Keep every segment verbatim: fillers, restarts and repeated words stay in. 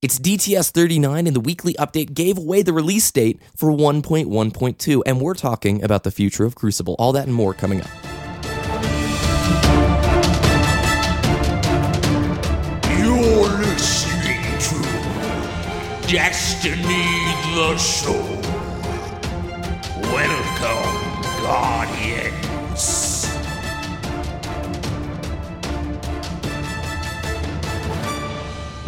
It's D T S thirty-nine, and the weekly update gave away the release date for one point one point two, and we're talking about the future of Crucible. All that and more coming up. You're listening to Destiny the Show. Welcome, Guardians.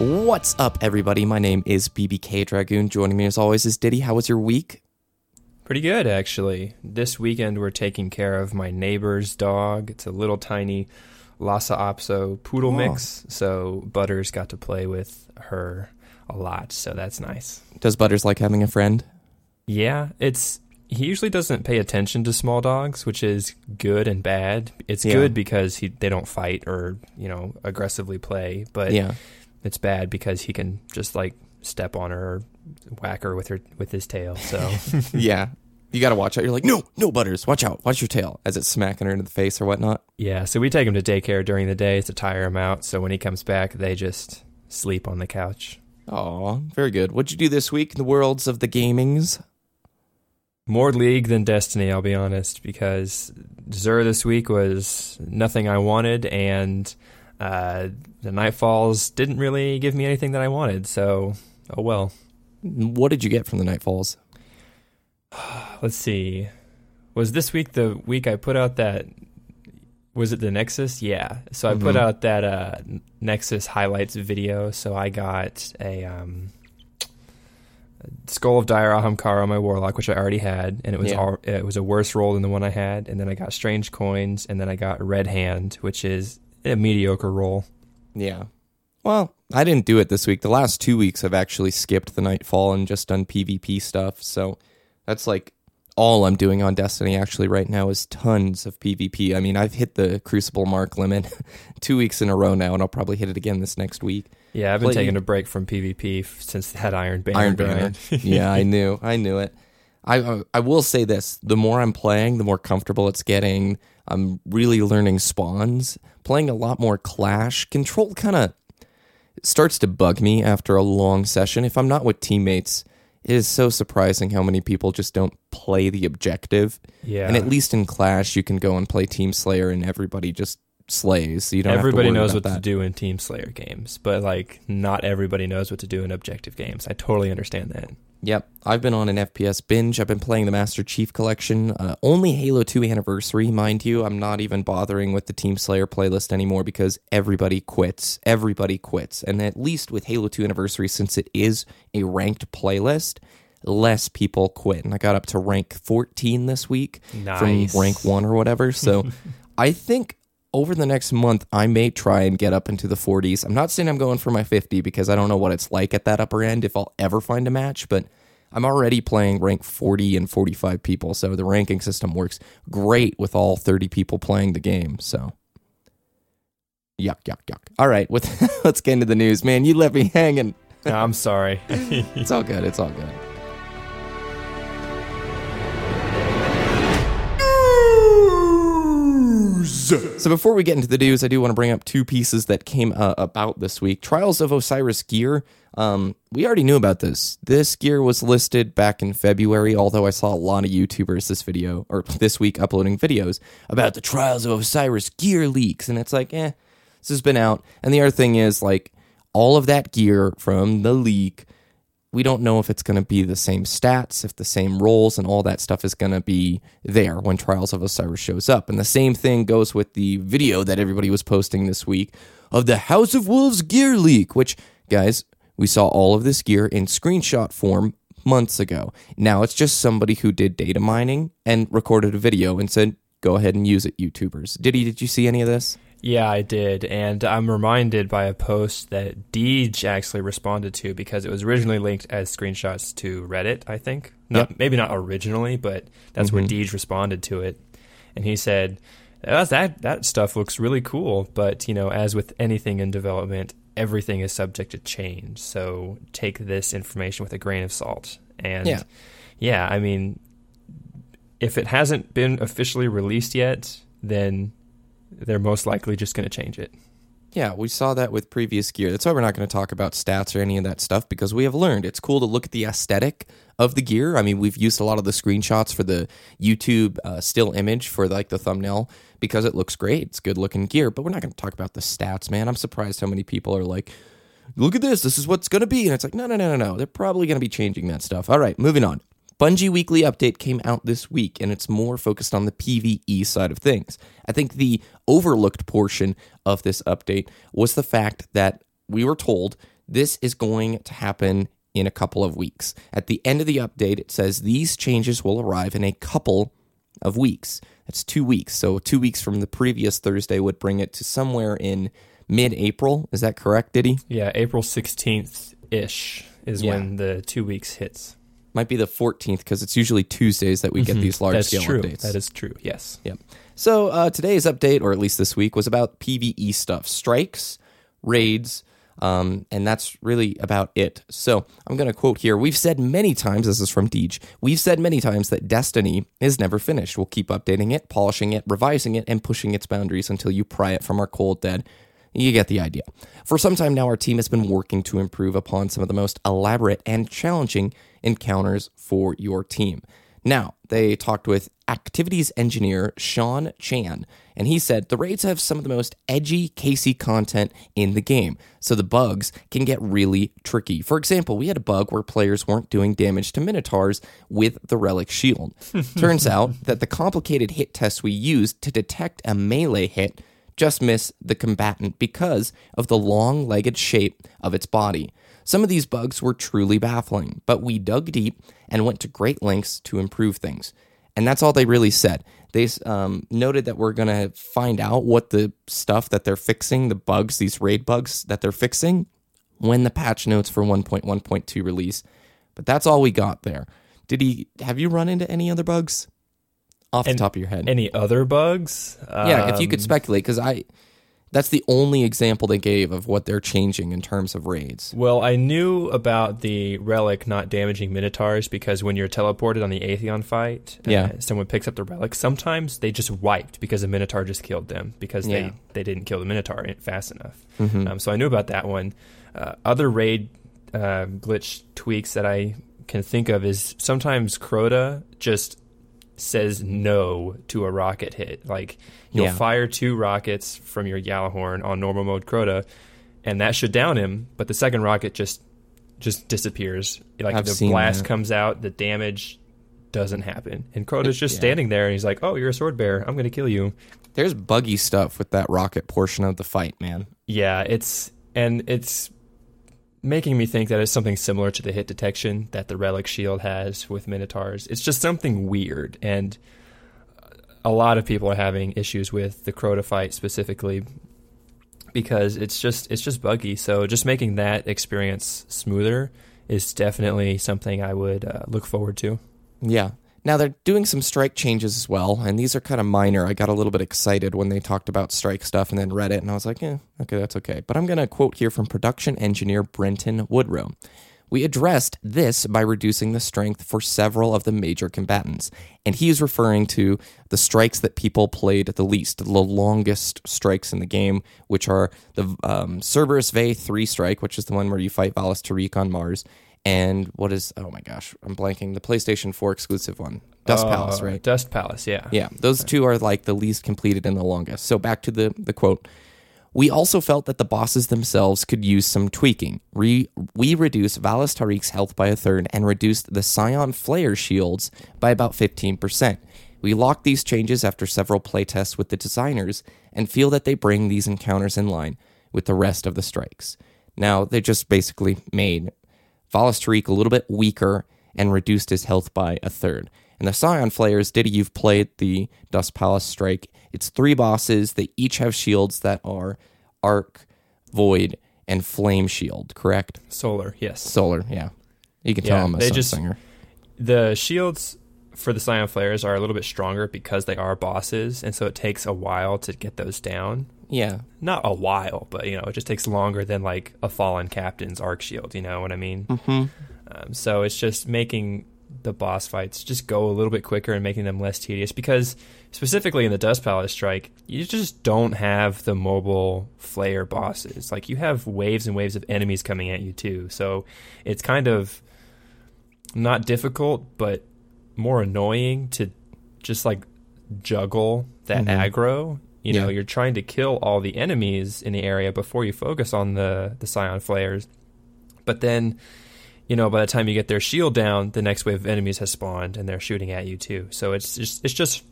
What's up, everybody? My name is B B K Dragoon. Joining me as always is Diddy. How was your week? Pretty good, actually. This weekend we're taking care of my neighbor's dog. It's a little tiny Lhasa Apso poodle oh. mix, so Butters got to play with her a lot, so that's nice. Does Butters like having a friend? Yeah, it's he usually doesn't pay attention to small dogs, which is good and bad. It's yeah. good because he they don't fight or, you know, aggressively play, but yeah. It's bad because he can just like step on her or whack her with her with his tail. So yeah, you got to watch out. You're like, no, no, Butters, watch out, watch your tail as it's smacking her into the face or whatnot. Yeah, so we take him to daycare during the day to tire him out. So when he comes back, they just sleep on the couch. Aw, very good. What'd you do this week in the worlds of the gamings? More League than Destiny, I'll be honest, because Xur this week was nothing I wanted, and Uh, the Nightfalls didn't really give me anything that I wanted, so oh well. What did you get from the Nightfalls? Let's see. Was this week the week I put out that... Was it the Nexus? Yeah. So I mm-hmm. put out that uh, Nexus highlights video, so I got a um, Skull of Dire Ahamkara on my Warlock, which I already had, and it was yeah. all, it was a worse roll than the one I had, and then I got Strange Coins, and then I got Red Hand, which is... a mediocre roll. Yeah. Well, I didn't do it this week. The last two weeks I've actually skipped the Nightfall and just done PvP stuff. So that's like all I'm doing on Destiny actually right now is tons of PvP. I mean, I've hit the Crucible mark limit two weeks in a row now, and I'll probably hit it again this next week. Yeah, I've been Play- taking a break from PvP since that Iron Banner. Iron Banner. yeah, I knew. I knew it. I I will say this, the more I'm playing, the more comfortable it's getting. I'm really learning spawns, playing a lot more Clash. Control kind of starts to bug me after a long session. If I'm not with teammates, it is so surprising how many people just don't play the objective. Yeah. And at least in Clash, you can go and play Team Slayer and everybody just slays. So you don't everybody have to worry knows about what that. to do in Team Slayer games, but like not everybody knows what to do in objective games. I totally understand that. Yep, I've been on an F P S binge. I've been playing the Master Chief Collection. Uh, only Halo two Anniversary, mind you. I'm not even bothering with the Team Slayer playlist anymore because everybody quits. Everybody quits. And at least with Halo two Anniversary, since it is a ranked playlist, less people quit. And I got up to rank fourteen this week nice. from rank one or whatever. So I think over the next month, I may try and get up into the forties. I'm not saying I'm going for my fifty because I don't know what it's like at that upper end if I'll ever find a match, but I'm already playing rank forty and forty-five people, so the ranking system works great with all thirty people playing the game, so yuck, yuck, yuck. All right, with, let's get into the news. Man, you left me hanging. No, I'm sorry. It's all good. It's all good. So before we get into the news, I do want to bring up two pieces that came uh, about this week. Trials of Osiris gear. Um, we already knew about this. This gear was listed back in February, although I saw a lot of YouTubers this video or this week uploading videos about the Trials of Osiris gear leaks. And it's like, eh, this has been out. And the other thing is like all of that gear from the leak. We don't know if it's going to be the same stats, if the same roles and all that stuff is going to be there when Trials of Osiris shows up. And the same thing goes with the video that everybody was posting this week of the House of Wolves gear leak, which, guys, we saw all of this gear in screenshot form months ago. Now it's just somebody who did data mining and recorded a video and said, go ahead and use it, YouTubers. Diddy, did you see any of this? Yeah, I did, and I'm reminded by a post that Deej actually responded to because it was originally linked as screenshots to Reddit, I think. Not, yep. Maybe not originally, but that's mm-hmm. where Deej responded to it, and he said, that, that that stuff looks really cool, but you know, as with anything in development, everything is subject to change, so take this information with a grain of salt. And yeah, yeah I mean, if it hasn't been officially released yet, then they're most likely just going to change it. Yeah, we saw that with previous gear. That's why we're not going to talk about stats or any of that stuff, because we have learned it's cool to look at the aesthetic of the gear. I mean, we've used a lot of the screenshots for the YouTube uh, still image for like the thumbnail because it looks great. It's good looking gear, but we're not going to talk about the stats, man. I'm surprised how many people are like, look at this. This is what's going to be. And it's like, no, no, no, no, no. They're probably going to be changing that stuff. All right, moving on. Bungie Weekly Update came out this week, and it's more focused on the PvE side of things. I think the overlooked portion of this update was the fact that we were told this is going to happen in a couple of weeks. At the end of the update, it says these changes will arrive in a couple of weeks. That's two weeks. So two weeks from the previous Thursday would bring it to somewhere in mid-April. Is that correct, Diddy? Yeah, April sixteenth-ish is yeah. when the two weeks hits. Might be the fourteenth, because it's usually Tuesdays that we get mm-hmm. these large-scale updates. That is true. Yes. Yep. So uh, today's update, or at least this week, was about PvE stuff. Strikes, raids, um, and that's really about it. So I'm going to quote here. We've said many times, this is from Deej, we've said many times that Destiny is never finished. We'll keep updating it, polishing it, revising it, and pushing its boundaries until you pry it from our cold dead. You get the idea. For some time now, our team has been working to improve upon some of the most elaborate and challenging encounters for your team. Now, they talked with activities engineer Sean Chan, and he said the raids have some of the most edgy, casey content in the game, so the bugs can get really tricky. For example, we had a bug where players weren't doing damage to Minotaurs with the relic shield. Turns out that the complicated hit test we used to detect a melee hit just missed the combatant because of the long-legged shape of its body. Some of these bugs were truly baffling, but we dug deep and went to great lengths to improve things. And that's all they really said. They um, noted that we're going to find out what the stuff that they're fixing, the bugs, these raid bugs that they're fixing, when the patch notes for one point one point two release. But that's all we got there. Did he? Have you run into any other bugs? Off the and top of your head. Any other bugs? Yeah, um, if you could speculate, because I... That's the only example they gave of what they're changing in terms of raids. Well, I knew about the relic not damaging Minotaurs because when you're teleported on the Atheon fight, yeah. uh, someone picks up the relic. Sometimes they just wiped because a Minotaur just killed them because yeah. they, they didn't kill the Minotaur fast enough. Mm-hmm. Um, so I knew about that one. Uh, other raid uh, glitch tweaks that I can think of is sometimes Crota just says no to a rocket hit. Like, you'll yeah. fire two rockets from your Gjallarhorn on normal mode Crota, and that should down him, but the second rocket just just disappears. Like, I've the blast that. comes out, the damage doesn't happen. And Crota's just yeah. standing there, and he's like, oh, you're a sword bearer. I'm going to kill you. There's buggy stuff with that rocket portion of the fight, man. Yeah, it's... And it's making me think that it's something similar to the hit detection that the relic shield has with Minotaurs. It's just something weird, and a lot of people are having issues with the Crota fight specifically because it's just it's just buggy. So just making that experience smoother is definitely something I would uh, look forward to. Yeah. Now, they're doing some strike changes as well, and these are kind of minor. I got a little bit excited when they talked about strike stuff and then read it, and I was like, eh, okay, that's okay. But I'm going to quote here from production engineer Brenton Woodrow. We addressed this by reducing the strength for several of the major combatants, and he is referring to the strikes that people played the least, the longest strikes in the game, which are the um, Cerberus Vey three strike, which is the one where you fight Valas Tariq on Mars, and what is, oh my gosh, I'm blanking, the PlayStation four exclusive one. Dust oh, Palace, right? Dust Palace, yeah. Yeah, those okay. two are like the least completed and the longest. So back to the, the quote. We also felt that the bosses themselves could use some tweaking. Re- we reduced Valas Tariq's health by a third and reduced the Scion Flayers shields by about fifteen percent. We locked these changes after several playtests with the designers and feel that they bring these encounters in line with the rest of the strikes. Now, they just basically made Valas Tariq a little bit weaker and reduced his health by a third. And the Scion Flayers, Diddy, you've played the Dust Palace strike. It's three bosses. They each have shields that are Arc, Void, and Flame Shield, correct? Solar, yes. Solar, yeah. You can yeah, tell I'm a sun singer. The shields for the Scion Flayers are a little bit stronger because they are bosses, and so it takes a while to get those down. Yeah. Not a while, but, you know, it just takes longer than, like, a Fallen Captain's Arc Shield, you know what I mean? Mm-hmm. Um, so it's just making the boss fights just go a little bit quicker and making them less tedious, because specifically in the Dust Palace strike, you just don't have the mobile flayer bosses. Like, you have waves and waves of enemies coming at you too, so it's kind of not difficult but more annoying to just like juggle that mm-hmm. aggro. You yeah. know, you're trying to kill all the enemies in the area before you focus on the, the Scion Flayers. But then, you know, by the time you get their shield down, the next wave of enemies has spawned and they're shooting at you too. So it's just, it's just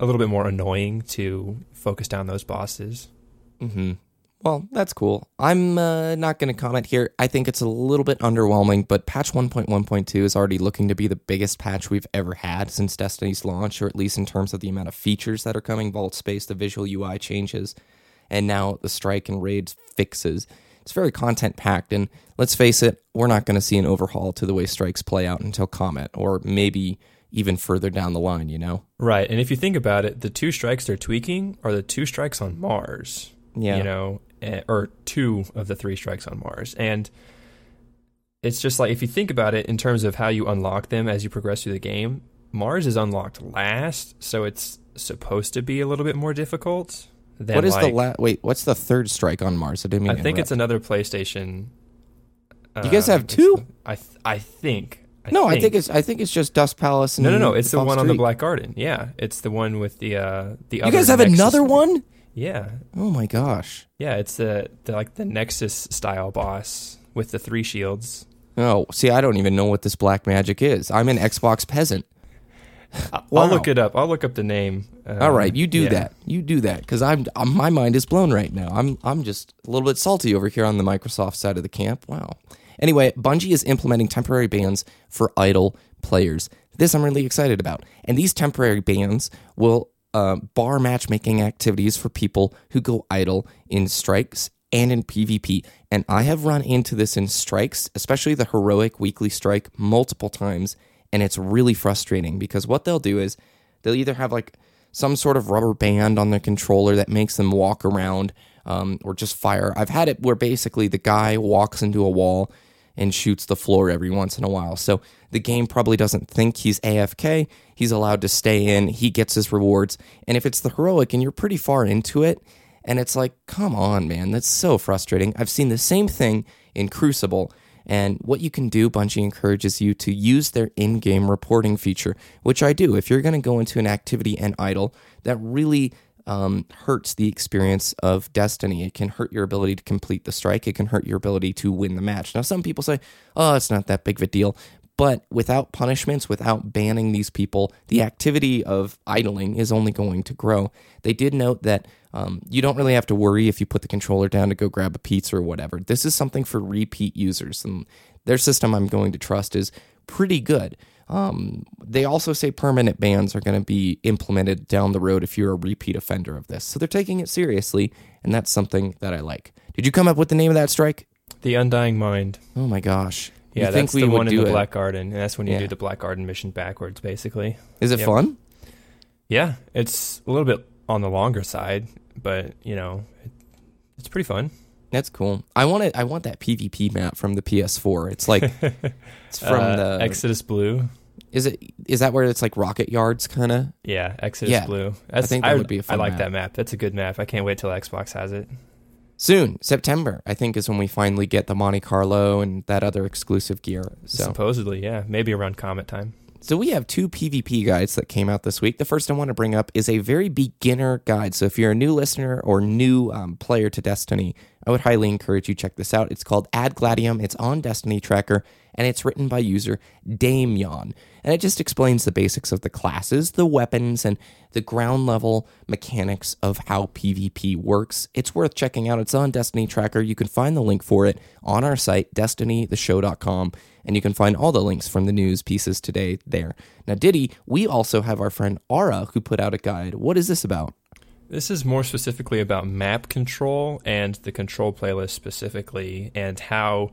a little bit more annoying to focus down those bosses. Mm-hmm. Well, that's cool. I'm uh, not going to comment here. I think it's a little bit underwhelming, but patch one point one point two is already looking to be the biggest patch we've ever had since Destiny's launch, or at least in terms of the amount of features that are coming, vault space, the visual U I changes, and now the strike and raids fixes. It's very content-packed, and let's face it, we're not going to see an overhaul to the way strikes play out until Comet, or maybe even further down the line, you know? Right, and if you think about it, the two strikes they're tweaking are the two strikes on Mars, yeah. you know? Or two of the three strikes on Mars. And it's just like, if you think about it in terms of how you unlock them as you progress through the game, Mars is unlocked last, so it's supposed to be a little bit more difficult. Than what is like, the la- wait? What's the third strike on Mars? I didn't mean I to think interrupt. It's another PlayStation. Uh, you guys have two? I th- I think. I no, think. I think it's I think it's just Dust Palace. And no, no, no. It's the, the one on the Black Garden. Yeah, it's the one with the uh, the. You other guys have Nexus another one? Yeah. Oh my gosh. Yeah, it's the, the like the Nexus style boss with the three shields. Oh, see, I don't even know what this black magic is. I'm an Xbox peasant. Wow. I'll look it up. I'll look up the name. Um, All right, you do yeah. that. You do that, because I'm, I'm my mind is blown right now. I'm I'm just a little bit salty over here on the Microsoft side of the camp. Wow. Anyway, Bungie is implementing temporary bans for idle players. This I'm really excited about, and these temporary bans will. Uh, bar matchmaking activities for people who go idle in strikes and in PvP. And I have run into this in strikes, especially the heroic weekly strike, multiple times, and it's really frustrating, because what they'll do is they'll either have like some sort of rubber band on their controller that makes them walk around um, or just fire. I've had it where basically the guy walks into a wall and shoots the floor every once in a while. So the game probably doesn't think he's A F K. He's allowed to stay in. He gets his rewards. And if it's the heroic and you're pretty far into it, and it's like, come on, man, that's so frustrating. I've seen the same thing in Crucible. And what you can do, Bungie encourages you to use their in-game reporting feature, which I do. If you're going to go into an activity and idle, that really Um, hurts the experience of Destiny. It can hurt your ability to complete the strike. It can hurt your ability to win the match. Now, some people say, oh, it's not that big of a deal. But without punishments, without banning these people, the activity of idling is only going to grow. They did note that um, you don't really have to worry if you put the controller down to go grab a pizza or whatever. This is something for repeat users, and their system I'm going to trust is pretty good. Um, they also say permanent bans are going to be implemented down the road if you're a repeat offender of this. So they're taking it seriously, and that's something that I like. Did you come up with the name of that strike? The Undying Mind. Oh my gosh. Yeah, you that's think we the one in the Black Garden, and that's when you yeah. do the Black Garden mission backwards, basically. Is it yep. fun? Yeah, it's a little bit on the longer side, but, you know, it, it's pretty fun. That's cool. I want it. I want that PvP map from the P S four. It's like it's from uh, the Exodus Blue. Is it? Is that where it's like rocket yards kind of? Yeah, Exodus yeah. Blue. That's, I think that I, would be a fun I like map. that map. That's a good map. I can't wait till Xbox has it. Soon, September, I think, is when we finally get the Monte Carlo and that other exclusive gear. So. Supposedly, yeah. Maybe around Comet time. So we have two PvP guides that came out this week. The first I want to bring up is a very beginner guide. So if you're a new listener or new um, player to Destiny, I would highly encourage you check this out. It's called Ad Gladium. It's on Destiny Tracker, and it's written by user Damion. And it just explains the basics of the classes, the weapons, and the ground level mechanics of how PvP works. It's worth checking out. It's on Destiny Tracker. You can find the link for it on our site, destiny the show dot com. And you can find all the links from the news pieces today there. Now, Diddy, we also have our friend Ara, who put out a guide. What is this about? This is more specifically about map control and the control playlist specifically, and how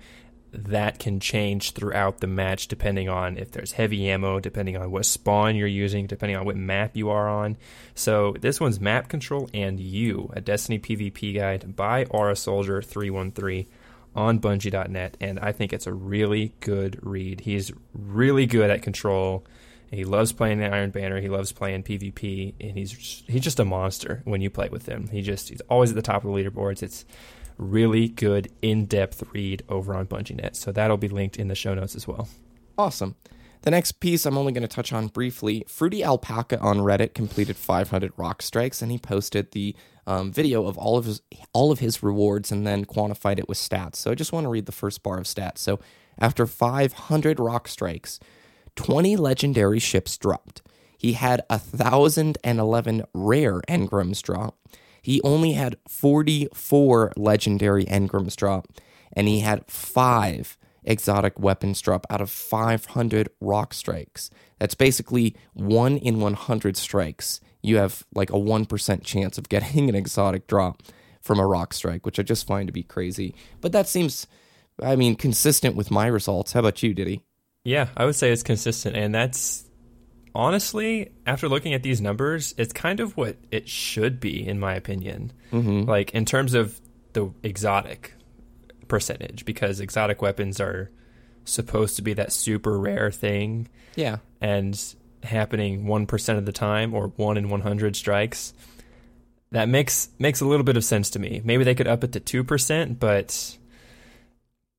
that can change throughout the match depending on if there's heavy ammo, depending on what spawn you're using, depending on what map you are on. So this one's Map Control and You, a Destiny PvP guide by Ara Soldier three one three on Bungie dot net, and I think it's a really good read. He's really good at Control. He loves playing the Iron Banner. He loves playing PvP, and he's just, he's just a monster when you play with him. He just he's always at the top of the leaderboards. It's really good in-depth read over on Bungie dot net. So that'll be linked in the show notes as well. Awesome. The next piece I'm only going to touch on briefly. Fruity Alpaca on Reddit completed five hundred rock strikes, and he posted the um, video of all of his all of his rewards and then quantified it with stats. So I just want to read the first bar of stats. So after five hundred rock strikes, twenty legendary ships dropped. He had one thousand eleven rare engrams drop. He only had forty-four legendary engrams drop, and he had five exotic weapons drop out of five hundred rock strikes. That's basically one in one hundred strikes. You have like a one percent chance of getting an exotic drop from a rock strike, which I just find to be crazy. But that seems, I mean, consistent with my results. How about you, Diddy? Yeah, I would say it's consistent, and that's honestly, after looking at these numbers, it's kind of what it should be, in my opinion. Mm-hmm. Like, in terms of the exotic percentage, because exotic weapons are supposed to be that super rare thing. Yeah. And happening one percent of the time, or one in one hundred strikes. That makes makes a little bit of sense to me. Maybe they could up it to two percent, but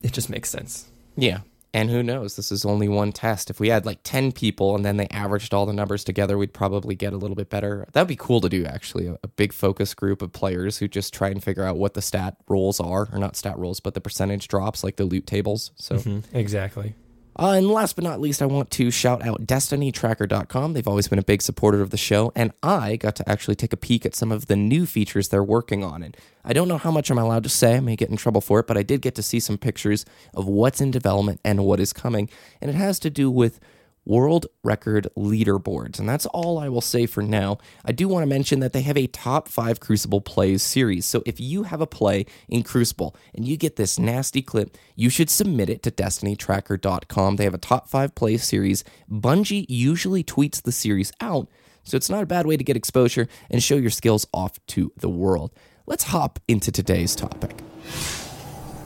it just makes sense. Yeah. And who knows, this is only one test. If we had like ten people and then they averaged all the numbers together, we'd probably get a little bit better. That'd be cool to do, actually, a, a big focus group of players who just try and figure out what the stat rolls are, or not stat rolls, but the percentage drops, like the loot tables. So mm-hmm, exactly. Uh, and last but not least, I want to shout out Destiny Tracker dot com. They've always been a big supporter of the show, and I got to actually take a peek at some of the new features they're working on. And I don't know how much I'm allowed to say. I may get in trouble for it, but I did get to see some pictures of what's in development and what is coming. And it has to do with world record leaderboards, and that's all I will say for now. I do want to mention that they have a top five Crucible plays series, so if you have a play in Crucible and you get this nasty clip, you should submit it to Destiny Tracker dot com. They have a top five plays series. Bungie usually tweets the series out, so it's not a bad way to get exposure and show your skills off to the world. Let's hop into today's topic.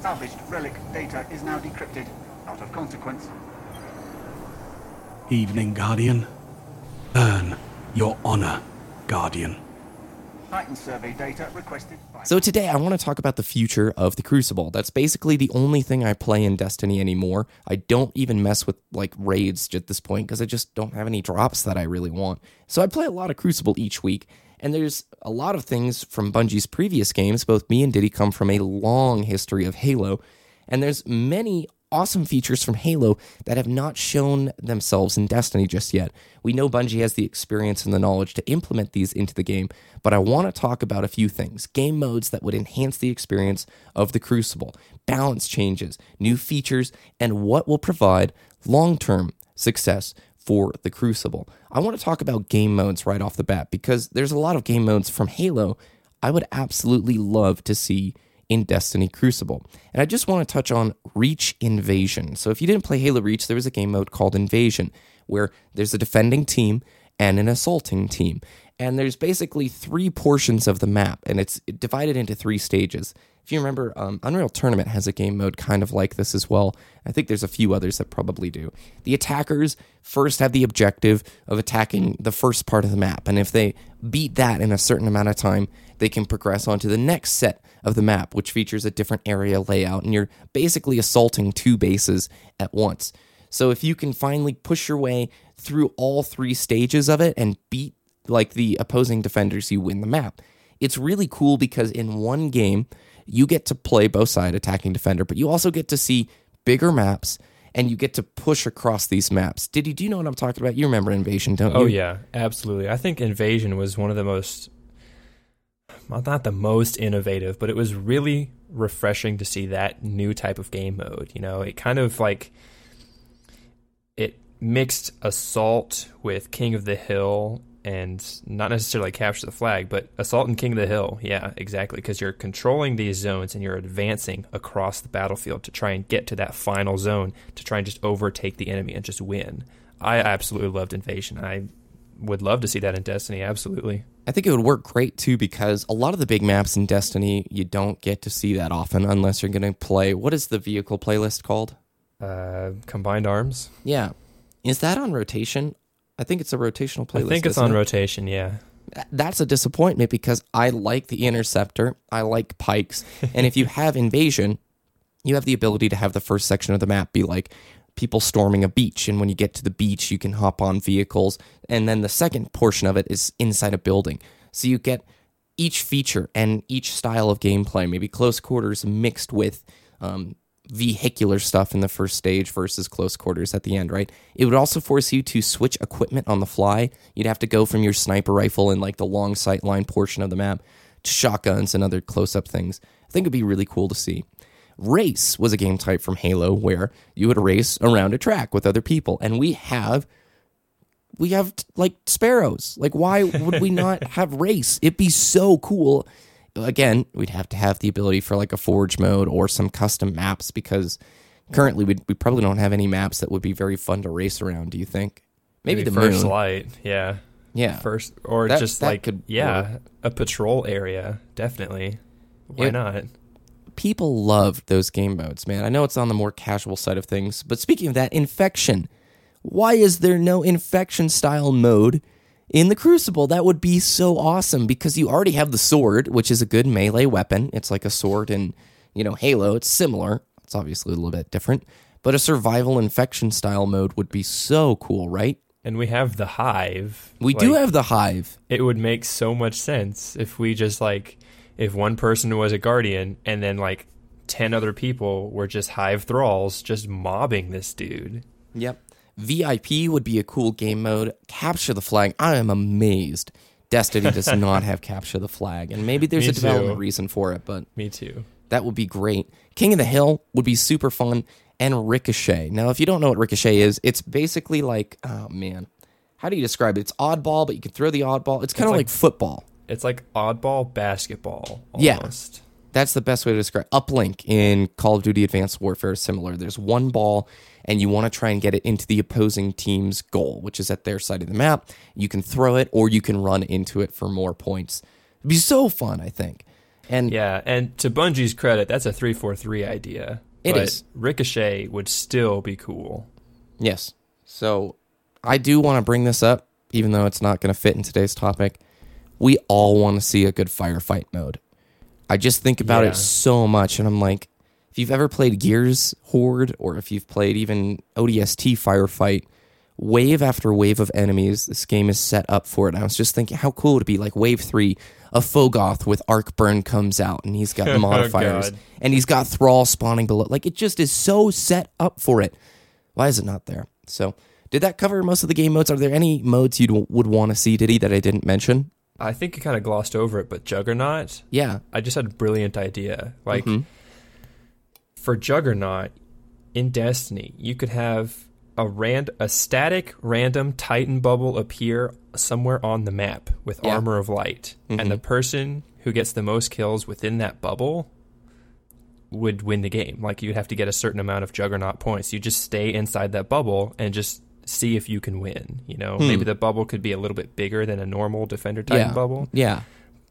Salvaged relic data is now decrypted, not of consequence. Evening, Guardian. Earn your honor, Guardian. Titan survey data requested by... So today I want to talk about the future of the Crucible. That's basically the only thing I play in Destiny anymore. I don't even mess with, like, raids at this point because I just don't have any drops that I really want. So I play a lot of Crucible each week, and there's a lot of things from Bungie's previous games. Both me and Diddy come from a long history of Halo, and there's many awesome features from Halo that have not shown themselves in Destiny just yet. We know Bungie has the experience and the knowledge to implement these into the game, but I want to talk about a few things. Game modes that would enhance the experience of the Crucible, balance changes, new features, and what will provide long-term success for the Crucible. I want to talk about game modes right off the bat, because there's a lot of game modes from Halo I would absolutely love to see in Destiny Crucible. And I just want to touch on Reach Invasion. So if you didn't play Halo Reach, there was a game mode called Invasion, where there's a defending team and an assaulting team. And there's basically three portions of the map, and it's divided into three stages. If you remember, um, Unreal Tournament has a game mode kind of like this as well. I think there's a few others that probably do. The attackers first have the objective of attacking the first part of the map, and if they beat that in a certain amount of time, they can progress on to the next set of the map, which features a different area layout, and you're basically assaulting two bases at once. So if you can finally push your way through all three stages of it and beat, like, the opposing defenders, you win the map. It's really cool because in one game, you get to play both side attacking defender, but you also get to see bigger maps, and you get to push across these maps. Diddy, do you know what I'm talking about? You remember Invasion, don't you? Oh, yeah, absolutely. I think Invasion was one of the most, well, not the most innovative, but it was really refreshing to see that new type of game mode. You know, it kind of, like, it mixed Assault with King of the Hill, and not necessarily Capture the Flag, but Assault and King of the Hill. Yeah, exactly, because you're controlling these zones and you're advancing across the battlefield to try and get to that final zone, to try and just overtake the enemy and just win. I absolutely loved Invasion. I would love to see that in Destiny, absolutely. I think it would work great, too, because a lot of the big maps in Destiny, you don't get to see that often unless you're going to play... What is the vehicle playlist called? Uh, Combined Arms. Yeah. Is that on rotation? I think it's a rotational playlist. I think it's on it? rotation, yeah. That's a disappointment because I like the Interceptor, I like Pikes, and if you have Invasion, you have the ability to have the first section of the map be like people storming a beach, and when you get to the beach, you can hop on vehicles, and then the second portion of it is inside a building. So you get each feature and each style of gameplay, maybe close quarters mixed with um, vehicular stuff in the first stage versus close quarters at the end, right? It would also force you to switch equipment on the fly. You'd have to go from your sniper rifle in like the long sight line portion of the map to shotguns and other close-up things. I think it'd be really cool to see. Race was a game type from Halo where you would race around a track with other people, and we have we have like sparrows. Like, why would we not have race? It'd be so cool. Again, we'd have to have the ability for like a forge mode or some custom maps, because currently we we probably don't have any maps that would be very fun to race around. Do you think? Maybe, Maybe the First moon. Light, yeah, yeah. First, or that, just that like could, yeah, or, a patrol area, definitely. Why it, not? People loved those game modes, man. I know it's on the more casual side of things, but speaking of that, Infection. Why is there no Infection style mode in the Crucible? That would be so awesome, because you already have the sword, which is a good melee weapon. It's like a sword in, you know, Halo. It's similar. It's obviously a little bit different, but a survival Infection style mode would be so cool, right? And we have the Hive. We like, do have the Hive. It would make so much sense if we just like... If one person was a guardian and then like ten other people were just Hive thralls just mobbing this dude. Yep. V I P would be a cool game mode. Capture the Flag. I am amazed Destiny does not have Capture the Flag. And maybe there's Me a too. development reason for it, but Me too. That would be great. King of the Hill would be super fun. And Ricochet. Now, if you don't know what Ricochet is, it's basically like, oh man, how do you describe it? It's oddball, but you can throw the oddball. It's kind of like, like football. It's like oddball basketball, almost. Yeah, that's the best way to describe it. Uplink in Call of Duty Advanced Warfare is similar. There's one ball, and you want to try and get it into the opposing team's goal, which is at their side of the map. You can throw it, or you can run into it for more points. It'd be so fun, I think. And yeah, and to Bungie's credit, that's a three four three idea. It but is. Ricochet would still be cool. Yes. So I do want to bring this up, even though it's not going to fit in today's topic. We all want to see a good firefight mode. I just think about yeah. it so much, and I'm like, if you've ever played Gears Horde, or if you've played even O D S T Firefight, wave after wave of enemies, this game is set up for it. And I was just thinking, how cool would it be, like Wave three, a Fogoth with Arc Burn comes out, and he's got modifiers, oh, and he's got Thrall spawning below. Like, it just is so set up for it. Why is it not there? So, did that cover most of the game modes? Are there any modes you would want to see, Diddy, that I didn't mention? I think you kind of glossed over it, but Juggernaut? Yeah. I just had a brilliant idea. Like, mm-hmm. for Juggernaut, in Destiny, you could have a rand- a static random Titan bubble appear somewhere on the map with yeah. Armor of Light, mm-hmm. and the person who gets the most kills within that bubble would win the game. Like, you'd have to get a certain amount of Juggernaut points. You just stay inside that bubble and just... see if you can win, you know. Hmm. Maybe the bubble could be a little bit bigger than a normal Defender Titan yeah. bubble. Yeah.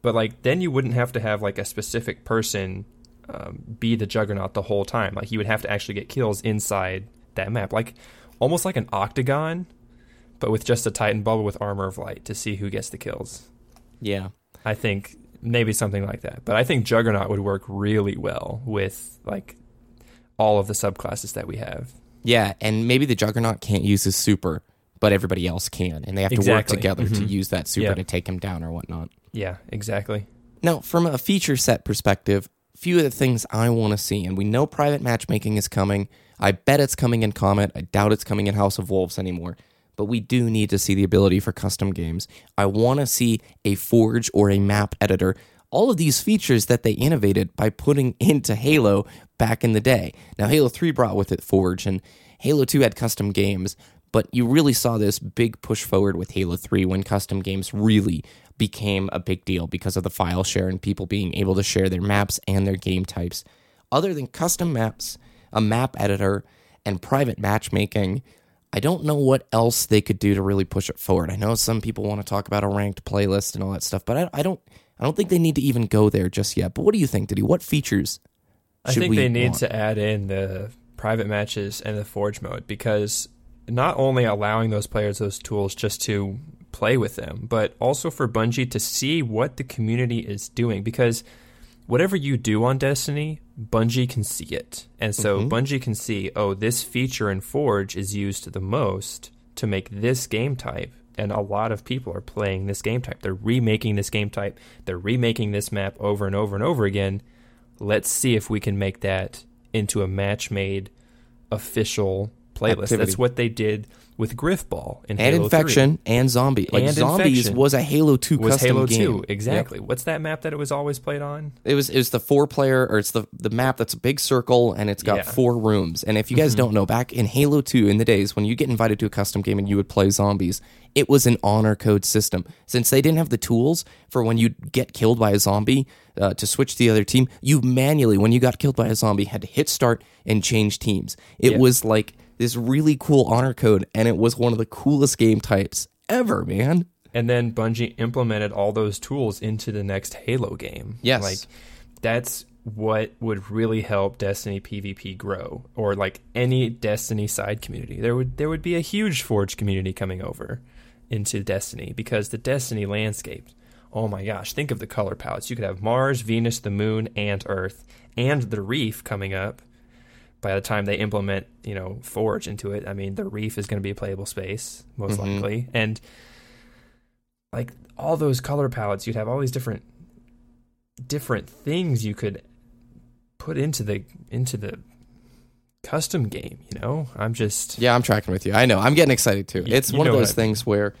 But, like, then you wouldn't have to have, like, a specific person um, be the Juggernaut the whole time. Like, you would have to actually get kills inside that map. Like, almost like an octagon, but with just a Titan bubble with Armor of Light to see who gets the kills. Yeah. I think maybe something like that. But I think Juggernaut would work really well with, like, all of the subclasses that we have. Yeah, and maybe the Juggernaut can't use his super, but everybody else can, and they have to exactly. work together mm-hmm. to use that super yeah. to take him down or whatnot. Yeah, exactly. Now, from a feature set perspective, few of the things I want to see, and we know private matchmaking is coming. I bet it's coming in Comet. I doubt it's coming in House of Wolves anymore, but we do need to see the ability for custom games. I want to see a forge or a map editor. All of these features that they innovated by putting into Halo back in the day. Now, Halo three brought with it Forge, and Halo two had custom games, but you really saw this big push forward with Halo three when custom games really became a big deal because of the file share and people being able to share their maps and their game types. Other than custom maps, a map editor, and private matchmaking, I don't know what else they could do to really push it forward. I know some people want to talk about a ranked playlist and all that stuff, but I, I don't I don't think they need to even go there just yet. But what do you think, Diddy? What features should we I think we they need want? to add in the private matches and the forge mode, because not only allowing those players those tools just to play with them, but also for Bungie to see what the community is doing, because whatever you do on Destiny, Bungie can see it. And so mm-hmm. Bungie can see, oh, this feature in Forge is used the most to make this game type. And a lot of people are playing this game type. They're remaking this game type. They're remaking this map over and over and over again. Let's see if we can make that into a match-made official playlist. Activity. That's what they did with Griffball in and Halo Infection three. And Zombie. Like and Zombies Infection was a Halo two was custom Halo game. Halo two, exactly. Yep. What's that map that it was always played on? It was it was the four player, or it's the, the map that's a big circle and it's got yeah. four rooms. And if you guys mm-hmm. don't know, back in Halo two, in the days when you get invited to a custom game and you would play Zombies, it was an honor code system. Since they didn't have the tools for when you get killed by a zombie uh, to switch to the other team, you manually, when you got killed by a zombie, had to hit start and change teams. It yeah. was like this really cool honor code, and it was one of the coolest game types ever, man. And then Bungie implemented all those tools into the next Halo game. Yes. Like, that's what would really help Destiny PvP grow, or like any Destiny side community. There would there would be a huge Forge community coming over into Destiny, because the Destiny landscape, oh my gosh, think of the color palettes. You could have Mars, Venus, the Moon, and Earth, and the Reef coming up. By the time they implement, you know, Forge into it, I mean, the Reef is going to be a playable space, most mm-hmm. likely. And, like, all those color palettes, you'd have all these different different things you could put into the into the custom game, you know? I'm just... Yeah, I'm tracking with you. I know. I'm getting excited, too. You, it's you one of those I mean. things where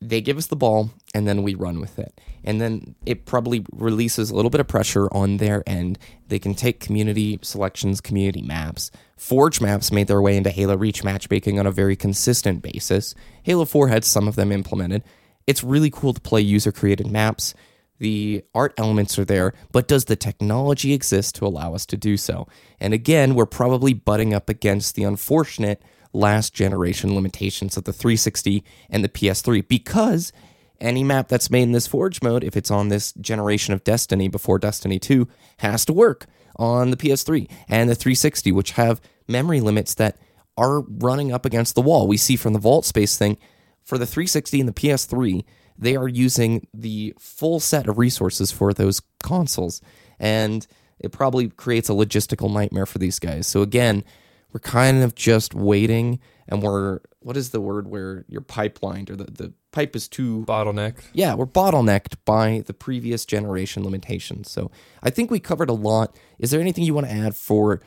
they give us the ball, and then we run with it. And then it probably releases a little bit of pressure on their end. They can take community selections, community maps. Forge maps made their way into Halo Reach matchmaking on a very consistent basis. Halo four had some of them implemented. It's really cool to play user-created maps. The art elements are there, but does the technology exist to allow us to do so? And again, we're probably butting up against the unfortunate last generation limitations of the three sixty and the P S three, because any map that's made in this Forge mode, if it's on this generation of Destiny before Destiny two, has to work on the P S three and the three sixty, which have memory limits that are running up against the wall. We see from the vault space thing for the three sixty and the P S three, they are using the full set of resources for those consoles, and it probably creates a logistical nightmare for these guys. So again, we're kind of just waiting, and we're, what is the word where you're pipelined, or the, the pipe is too... Bottlenecked. Yeah, we're bottlenecked by the previous generation limitations. So I think we covered a lot. Is there anything you want to add for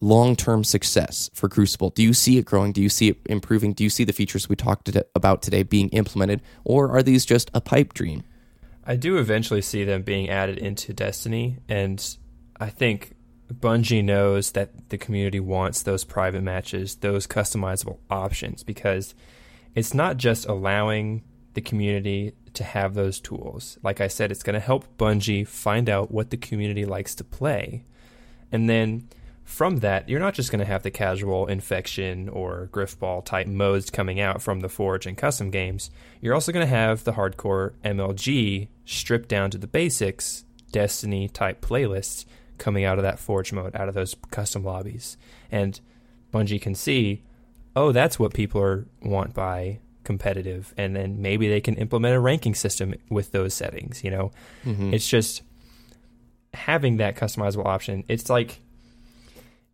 long-term success for Crucible? Do you see it growing? Do you see it improving? Do you see the features we talked about today being implemented? Or are these just a pipe dream? I do eventually see them being added into Destiny, and I think Bungie knows that the community wants those private matches, those customizable options, because it's not just allowing the community to have those tools. Like I said, it's going to help Bungie find out what the community likes to play. And then from that, you're not just going to have the casual Infection or Griffball type modes coming out from the Forge and custom games. You're also going to have the hardcore M L G stripped down to the basics, Destiny type playlists coming out of that Forge mode, out of those custom lobbies. And Bungie can see, oh, that's what people are want by competitive, and then maybe they can implement a ranking system with those settings, you know? Mm-hmm. It's just having that customizable option. It's like,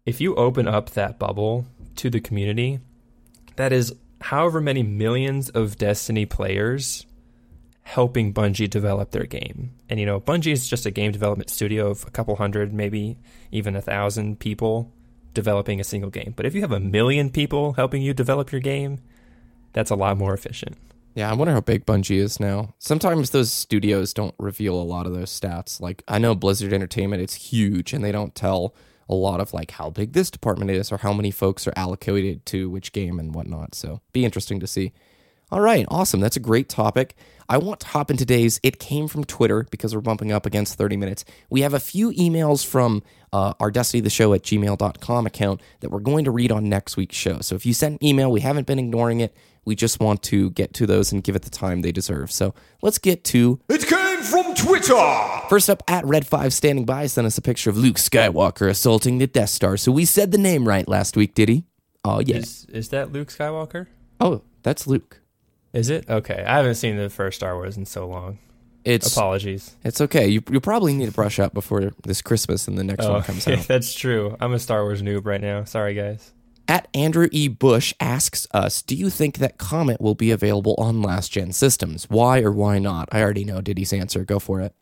if you open up that bubble to the community, that is however many millions of Destiny players helping Bungie develop their game. And, you know, Bungie is just a game development studio of a couple hundred, maybe even a thousand people developing a single game. But if you have a million people helping you develop your game, that's a lot more efficient. Yeah, I wonder how big Bungie is now. Sometimes those studios don't reveal a lot of those stats. Like, I know Blizzard Entertainment, it's huge, and they don't tell a lot of, like, how big this department is or how many folks are allocated to which game and whatnot. So, be interesting to see. All right, awesome. That's a great topic. I want to hop in today's. It came from Twitter because we're bumping up against thirty minutes. We have a few emails from uh, our Destiny the Show at gmail dot com account that we're going to read on next week's show. So if you send an email, we haven't been ignoring it. We just want to get to those and give it the time they deserve. So let's get to... It came from Twitter! First up, at Red five standing by sent us a picture of Luke Skywalker assaulting the Death Star. So we said the name right last week, did he? Oh, yeah. Is, is that Luke Skywalker? Oh, that's Luke. Is it? Okay. I haven't seen the first Star Wars in so long. It's, Apologies. It's okay. You you probably need to brush up before this Christmas and the next oh, one comes out. That's true. I'm a Star Wars noob right now. Sorry, guys. At Andrew E. Bush asks us, do you think that Comet will be available on last-gen systems? Why or why not? I already know Diddy's answer. Go for it.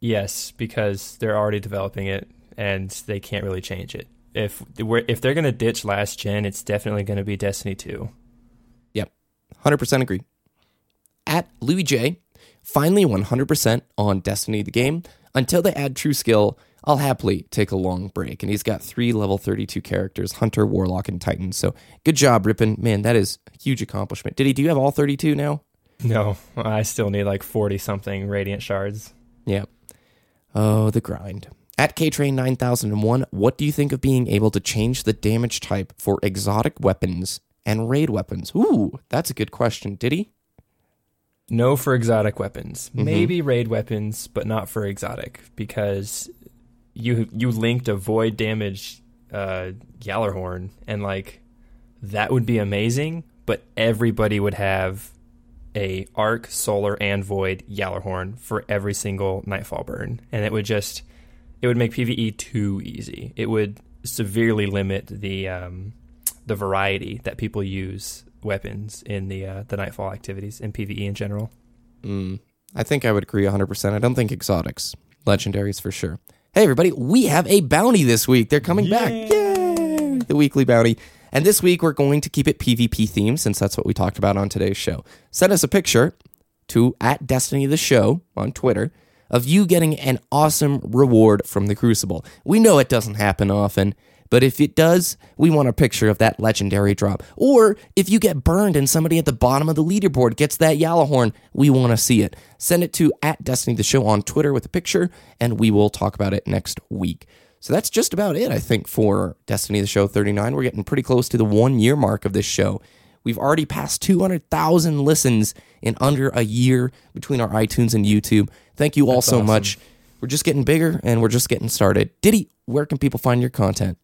Yes, because they're already developing it, and they can't really change it. If, if they're going to ditch last-gen, it's definitely going to be Destiny two. one hundred percent agree. At Louis J, finally one hundred percent on Destiny the game. Until they add true skill, I'll happily take a long break. And he's got three level thirty-two characters, Hunter, Warlock, and Titan. So good job, Rippin. Man, that is a huge accomplishment. Diddy, do you have all thirty-two now? No, I still need like forty-something Radiant Shards. Yep. Oh, the grind. At K Train nine thousand one, what do you think of being able to change the damage type for exotic weapons and raid weapons? Ooh, that's a good question. Did he? No for exotic weapons. Mm-hmm. Maybe raid weapons, but not for exotic, because you you linked a void damage uh, Gjallarhorn, and like that would be amazing, but everybody would have a Arc, Solar, and Void Gjallarhorn for every single Nightfall burn, and it would just, it would make PvE too easy. It would severely limit the... Um, the variety that people use weapons in the uh, the Nightfall activities and PvE in general. Mm, I think I would agree one hundred percent. I don't think exotics. Legendaries for sure. Hey, everybody, we have a bounty this week. They're coming Yay. back. Yay! The weekly bounty. And this week, we're going to keep it PvP themed since that's what we talked about on today's show. Send us a picture to at Destiny the Show on Twitter of you getting an awesome reward from the Crucible. We know it doesn't happen often, but if it does, we want a picture of that legendary drop. Or if you get burned and somebody at the bottom of the leaderboard gets that Gjallarhorn, we want to see it. Send it to at Destiny the Show on Twitter with a picture, and we will talk about it next week. So that's just about it, I think, for Destiny the Show thirty-nine. We're getting pretty close to the one-year mark of this show. We've already passed two hundred thousand listens in under a year between our iTunes and YouTube. Thank you all that's so awesome. much. We're just getting bigger, and we're just getting started. Diddy, where can people find your content?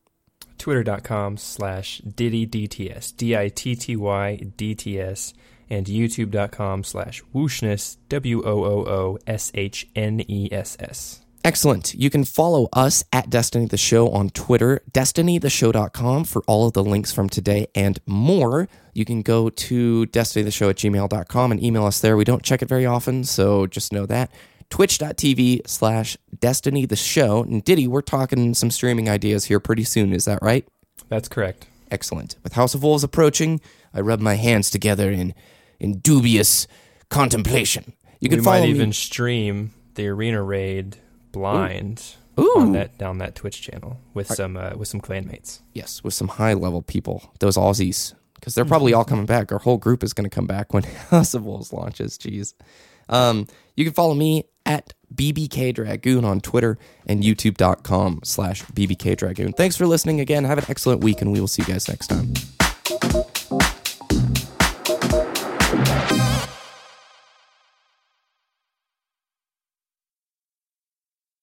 Twitter.com slash Diddy DTS, D I T T Y D T S, and YouTube.com slash Whooshness, W O O O S H N E S S. Excellent. You can follow us at Destiny the Show on Twitter, destiny the show dot com for all of the links from today and more. You can go to destinytheshow at gmail dot com and email us there. We don't check it very often, so just know that. Twitch.tv slash Destiny the Show. And Diddy, we're talking some streaming ideas here pretty soon. Is that right? That's correct. Excellent. With House of Wolves approaching, I rub my hands together in, in dubious contemplation. You can we follow might even me. stream the arena raid blind Ooh. Ooh. on that down that Twitch channel with all some uh, with some clanmates. Yes, with some high level people. Those Aussies, because they're probably all coming back. Our whole group is going to come back when House of Wolves launches. Jeez. Um, you can follow me at B B K Dragoon on Twitter and YouTube.com slash BBK Dragoon. Thanks for listening again. Have an excellent week, and we will see you guys next time.